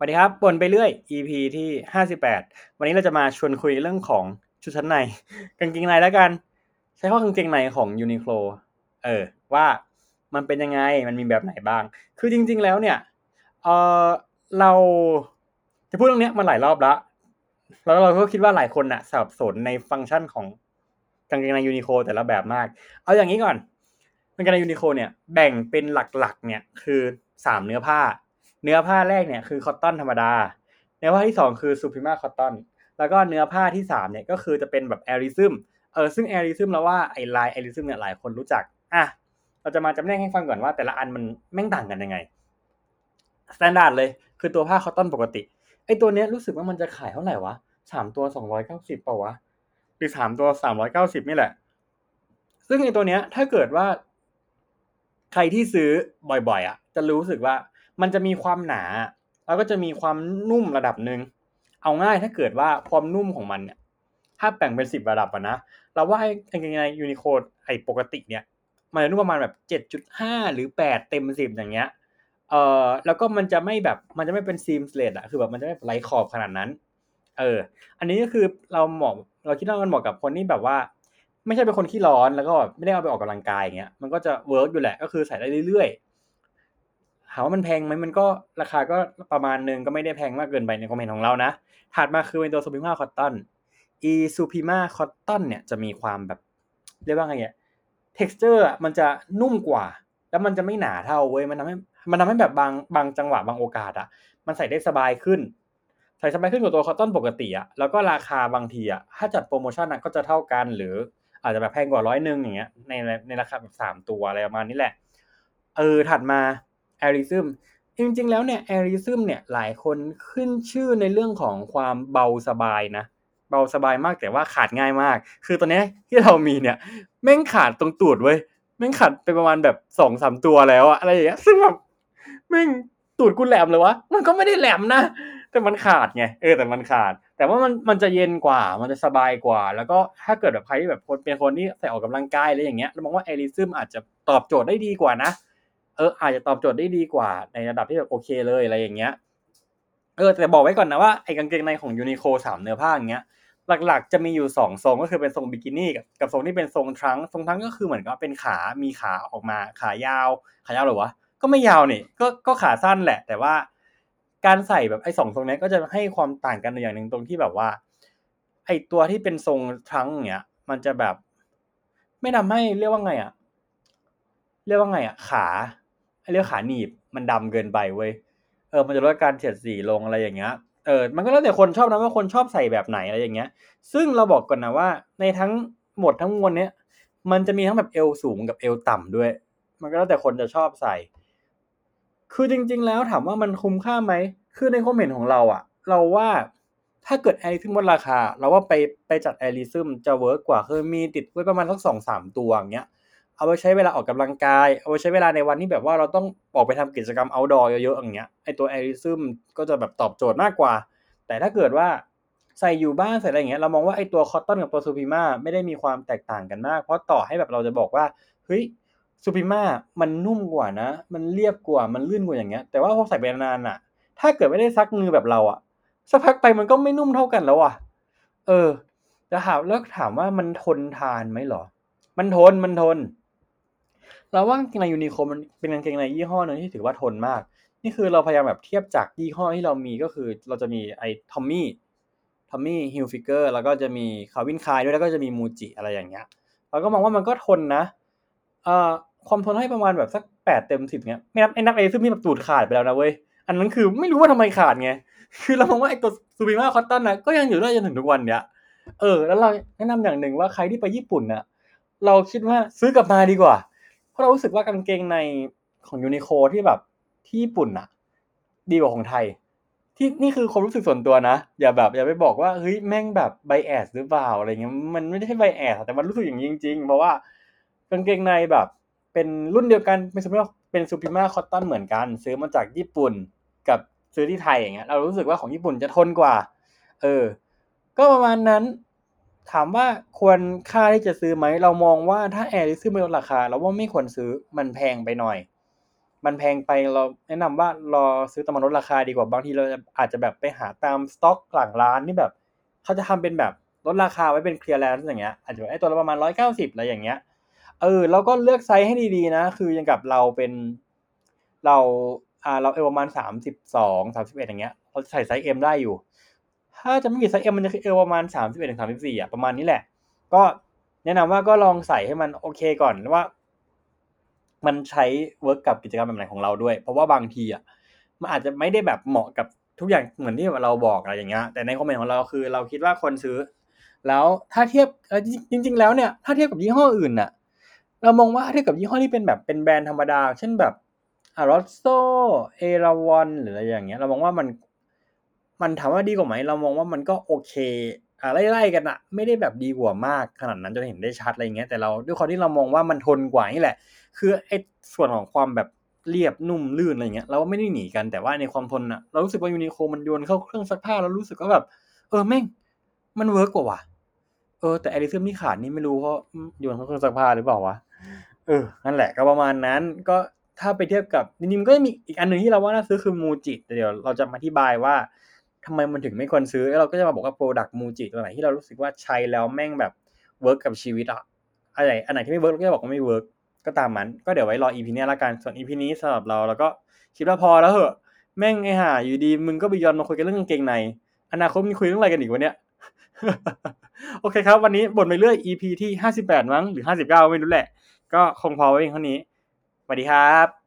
สวัสดีครับบ่นไปเรื่อย EP ที่ 58วันนี้เราจะมาชวนคุยเรื่องของชุดชั้นในกางเกงในแล้วกันใช้ข้อกางเกงในของ Uniqlo ว่ามันเป็นยังไงมันมีแบบไหนบ้างคือจริงๆแล้วเนี่ยเราจะพูดเรื่องนี้มาหลายรอบแล้วแล้วเราก็คิดว่าหลายคนน่ะสับสนในฟังก์ชันของกางเกงใน Uniqlo แต่ละแบบมากเอาอย่างนี้ก่อนกางเกงใน Uniqlo เนี่ยแบ่งเป็นหลักๆเนี่ยคือ3เนื้อผ้าแรกเนี่ยคือคอตตอนธรรมดาเนื้อผ้าที่2คือซูพรีมาคอตตอนแล้วก็เนื้อผ้าที่3เนี่ยก็คือจะเป็นแบบแอริซึมซึ่งแอริซึมแล้วว่าไอ้ลายแอริซึมเนี่ยหลายคนรู้จักอ่ะเราจะมาจำแนกให้ฟังก่อนว่าแต่ละอันมันแม่งต่างกันยังไงสแตนดาร์ดเลยคือตัวผ้าคอตตอนปกติไอ้ตัวเนี้ยรู้สึกว่ามันจะขายเท่าไหร่วะ3ตัว290ป่าววะหรือ3ตัว390นี่แหละซึ่งไอ้ตัวเนี้ยถ้าเกิดว่าใครที่ซื้อบ่อยๆอ่ะจะรู้สึกว่ามันจะมีความหนาแล้วก็จะมีความนุ่มระดับนึงเอาง่ายถ้าเกิดว่าความนุ่มของมันเนี่ยถ้าแบ่งเป็น10ระดับอ่ะนะเราว่าไอ้กางเกงใน Uniqlo ไอ้ปกติเนี่ยมันจะนุ่มประมาณแบบ 7.5 หรือ8เต็ม10อย่างเงี้ยแล้วก็มันจะไม่เป็นซีมสเลทอ่ะคือแบบมันจะไม่ไหลขอบขนาดนั้นอันนี้ก็คือเราคิดว่ามันเหมาะกับคนที่แบบว่าไม่ใช่เป็นคนขี้ร้อนแล้วก็ไม่ได้เอาไปออกกำลังกายอย่างเงี้ยมันก็จะเวิร์คอยู่แหละก็คือใส่ได้เรื่อยๆถามว่ามันแพงไหมมันก็ราคาก็ประมาณนึงก็ไม่ได้แพงมากเกินไปในความเห็นของเรานะถัดมาคือเป็นตัว Suprema Cotton อี Suprema Cotton เนี่ยจะมีความแบบเรียกว่าไงอ่ะ texture มันจะนุ่มกว่าแล้วมันจะไม่หนาเท่าเว้ยมันทำให้แบบบางจังหวะบางโอกาสอ่ะมันใส่ได้สบายขึ้นใส่สบายขึ้นกว่าตัว Cotton ปกติอ่ะแล้วก็ราคาบางทีอ่ะถ้าจัดโปรโมชั่นก็จะเท่ากันหรืออาจจะแบบแพงกว่า100นึงอย่างเงี้ยในราคาแบบ3ตัวอะไรประมาณนี้แหละถัดมาแอริซึมจริงๆแล้วเนี่ยแอริซึมเนี่ยหลายคนขึ้นชื่อในเรื่องของความเบาสบายนะเบาสบายมากแต่ว่าขาดง่ายมากคือตอนนี้ที่เรามีเนี่ยแม่งขาดตรงตูดเว้ยแม่งขาดไปประมาณแบบ 2-3 ตัวแล้วอะอะไรอย่างเงี้ยซึ่งแบบแม่งตูดกูแหลมเลยวะมันก็ไม่ได้แหลมนะแต่มันขาดไงแต่มันขาดแต่ว่ามันจะเย็นกว่ามันจะสบายกว่าแล้วก็ถ้าเกิดแบบใครที่แบบเป็นคนที่ใส่ออกกำลังกายอะไรอย่างเงี้ยเรามองว่าแอริซึมอาจจะตอบโจทย์ได้ดีกว่านะอาจจะตอบโจทย์ได้ดีกว่าในระดับที่แบบโอเคเลยอะไรอย่างเงี้ยแต่บอกไว้ก่อนนะว่าไอ้กางเกงในของ Uniqlo 3เนื้อผ้าอย่างเงี้ยหลักๆจะมีอยู่2ทรงก็คือเป็นทรงบิกินี่กับทรงที่เป็นทรงทรังทรงทรังก็คือเหมือนกับเป็นขามีขาออกมาขายาวหรอวะก็ไม่ยาวนี่ก็ขาสั้นแหละแต่ว่าการใส่แบบไอ้2ทรงนี้ก็จะให้ความต่างกันอย่างนึงตรงที่แบบว่าไอ้ตัวที่เป็นทรงทรังอย่างเงี้ยมันจะแบบไม่ทำให้เรียกว่าไงอ่ะขาหนีบมันดำเกินไปเว้ยมันจะลดการเฉียดสีลงอะไรอย่างเงี้ยมันก็แล้วแต่คนชอบนะว่าคนชอบใส่แบบไหนอะไรอย่างเงี้ยซึ่งเราบอกก่อนนะว่าในทั้งหมดทั้งมวลเนี้ยมันจะมีทั้งแบบเอวสูงกับเอวต่ำด้วยมันก็แล้วแต่คนจะชอบใส่คือจริงๆแล้วถามว่ามันคุ้มค่าไหมคือในความเห็นของเราอ่ะเราว่าถ้าเกิดแอริซึมวัดราคาเราว่าไปจัดแอริซึมจะเวิร์กกว่าคือมีติดไว้ประมาณสัก 2-3 ตัวอย่างเงี้ยเอาไว้ใช้เวลาออกกำลังกายเอาไว้ใช้เวลาในวันที่แบบว่าเราต้องออกไปทำกิจกรรม outdoor เยอะๆอย่างเงี้ยไอตัวแอริซึมก็จะแบบตอบโจทย์มากกว่าแต่ถ้าเกิดว่าใส่อยู่บ้านใส่อะไรอย่างเงี้ยเรามองว่าไอตัวคอตตอนกับตัวซูพรีมาไม่ได้มีความแตกต่างกันมากเพราะต่อให้แบบเราจะบอกว่าเฮ้ยซูพรีมามันนุ่มกว่านะมันเรียบกว่ามันลื่นกว่าอย่างเงี้ยแต่ว่าพอใส่ไปนานอ่ะถ้าเกิดไม่ได้ซักมือแบบเราอ่ะสักพักไปมันก็ไม่นุ่มเท่ากันแล้วอ่ะแล้วถามว่ามันทนทานไหมหรอมันทนเราว่ากางเกงใน Uniqlo มันเป็นกางเกงในยี่ห้อนึงที่ถือว่าทนมากนี่คือเราพยายามแบบเทียบจากยี่ห้อที่เรามีก็คือเราจะมีไอ้ Tommy Hilfiger แล้วก็จะมี Calvin Klein ด้วยแล้วก็จะมี Muji อะไรอย่างเงี้ยเราก็มองว่ามันก็ทนนะความทนให้ประมาณแบบสัก8เต็ม10เงี้ยไม่นับไอ้ซึ่งมีแบบตูดขาดไปแล้วนะเว้ยอันนั้นคือไม่รู้ว่าทำไมขาดไงคือเรามองว่าไอ้ตัว Suprema Cotton น่ะก็ยังอยู่ได้จนถึงทุกวันเนี้ยแล้วเราแนะนำอย่างนึงว่าใครที่ไปญี่ปุ่นน่ะเราคิดว่าซื้อกลับมาดีกว่าเรารู้สึกว่ากางเกงในของ Uniqlo ที่แบบที่ญี่ปุ่นน่ะดีกว่าของไทยที่นี่คือความรู้สึกส่วนตัวนะอย่าไปบอกว่าเฮ้ยแม่งแบบไบแอสหรือเปล่าอะไรเงี้ยมันไม่ได้ไบแอสแต่มันรู้สึกอย่างนี้จริงๆเพราะว่ากางเกงในแบบเป็นรุ่นเดียวกันเป็น Suprema Cotton เหมือนกันซื้อมาจากญี่ปุ่นกับซื้อที่ไทยอย่างเงี้ยเรารู้สึกว่าของญี่ปุ่นจะทนกว่าก็ประมาณนั้นถามว่าควรค่าที่จะซื้อไหมเรามองว่าถ้าแอริซึมไม่ลดราคาเราว่าไม่ควรซื้อมันแพงไปหน่อย มันแพงไปเราแนะนำว่ารอซื้อตอนมันลดราคาดีกว่าบางทีเราอาจจะแบบไปหาตามสต็อกหลังร้านนี่แบบเขาจะทำเป็นแบบลดราคาไว้เป็น clearance อย่างเงี้ยอาจจะไอ้ตัวละประมาณ190อะไรอย่างเงี้ยแล้วก็เลือกไซส์ให้ดีๆนะคืออย่างกับเราเป็นเราประมาณ32 31อย่างเงี้ยเราใส่ไซส์ M ได้อยู่ถ้าจะไม่ผิดไซส์ M มันจะคือประมาณ31ถึง34อ่ะประมาณนี้แหละก็แนะนำว่าก็ลองใส่ให้มันโอเคก่อนว่ามันใช้เวิร์คกับกิจกรรมแบบไหนของเราด้วยเพราะว่าบางทีอ่ะมันอาจจะไม่ได้แบบเหมาะกับทุกอย่างเหมือนที่เราบอกอะไรอย่างเงี้ยแต่ในคอมเมนต์ของเราคือเราคิดว่าคนซื้อแล้วถ้าเทียบจริงๆแล้วเนี่ยถ้าเทียบกับยี่ห้ออื่นน่ะเรามองว่าถ้าเทียบกับยี่ห้อที่เป็นแบบเป็นแบรนด์ธรรมดาเช่นแบบรอสโซเอราวันหรืออะไรอย่างเงี้ยเรามองว่ามันถามว่าดีกว่าไหมเรามองว่ามันก็โอเคไล่ๆกันอะไม่ได้แบบดีกว่ามากขนาดนั้นจนเห็นได้ชัดอะไรอย่างเงี้ยแต่เราด้วยความที่เรามองว่ามันทนกว่านี่แหละคือไอ้ส่วนของความแบบเรียบนุ่มลื่นอะไรอย่างเงี้ยเราไม่ได้หนีกันแต่ว่าในความทนอะเรารู้สึกว่ายูนิโคมันโยนเข้าเครื่องซักผ้าแล้วรู้สึกว่าแบบแม่งมันเวิร์กกว่าว่ะแต่ไอริทึมที่ขาดนี่ไม่รู้เพราะโยนเข้าเครื่องซักผ้าหรือเปล่าวะนั่นแหละก็ประมาณนั้นก็ถ้าไปเทียบกับจริงๆก็มีอีกอันนึงที่เราว่าน่าซื้อคือมูจิเดี๋ยวเราจะมาอธิบายว่าทำไมมันถึงไม่ควรซื้อแล้วเราก็จะมาบอกว่า product มูจิตัวไหนที่เรารู้สึกว่าใช้แล้วแม่งแบบเวิร์คกับชีวิตอ่ะอันไหนที่ไม่เวิร์คเราก็จะบอกว่าไม่เวิร์คก็ตามมันก็เดี๋ยวไว้รอ EP นี้ละกันส่วน EP นี้สำหรับเราก็คิดว่าพอแล้วเหอะแม่งไอ้ห่าอยู่ดีมึงก็ไปย้อนมาคุยกันเรื่องกางเกงในอนาคตมีคุยเรื่องอะไรกันอีกวะเนี่ย โอเคครับวันนี้บ่นไปเรื่อย EP ที่58มั้งหรือ59ไม่รู้แหละก็คงพอไว้เพียงเท่านี้สวัสดีครับ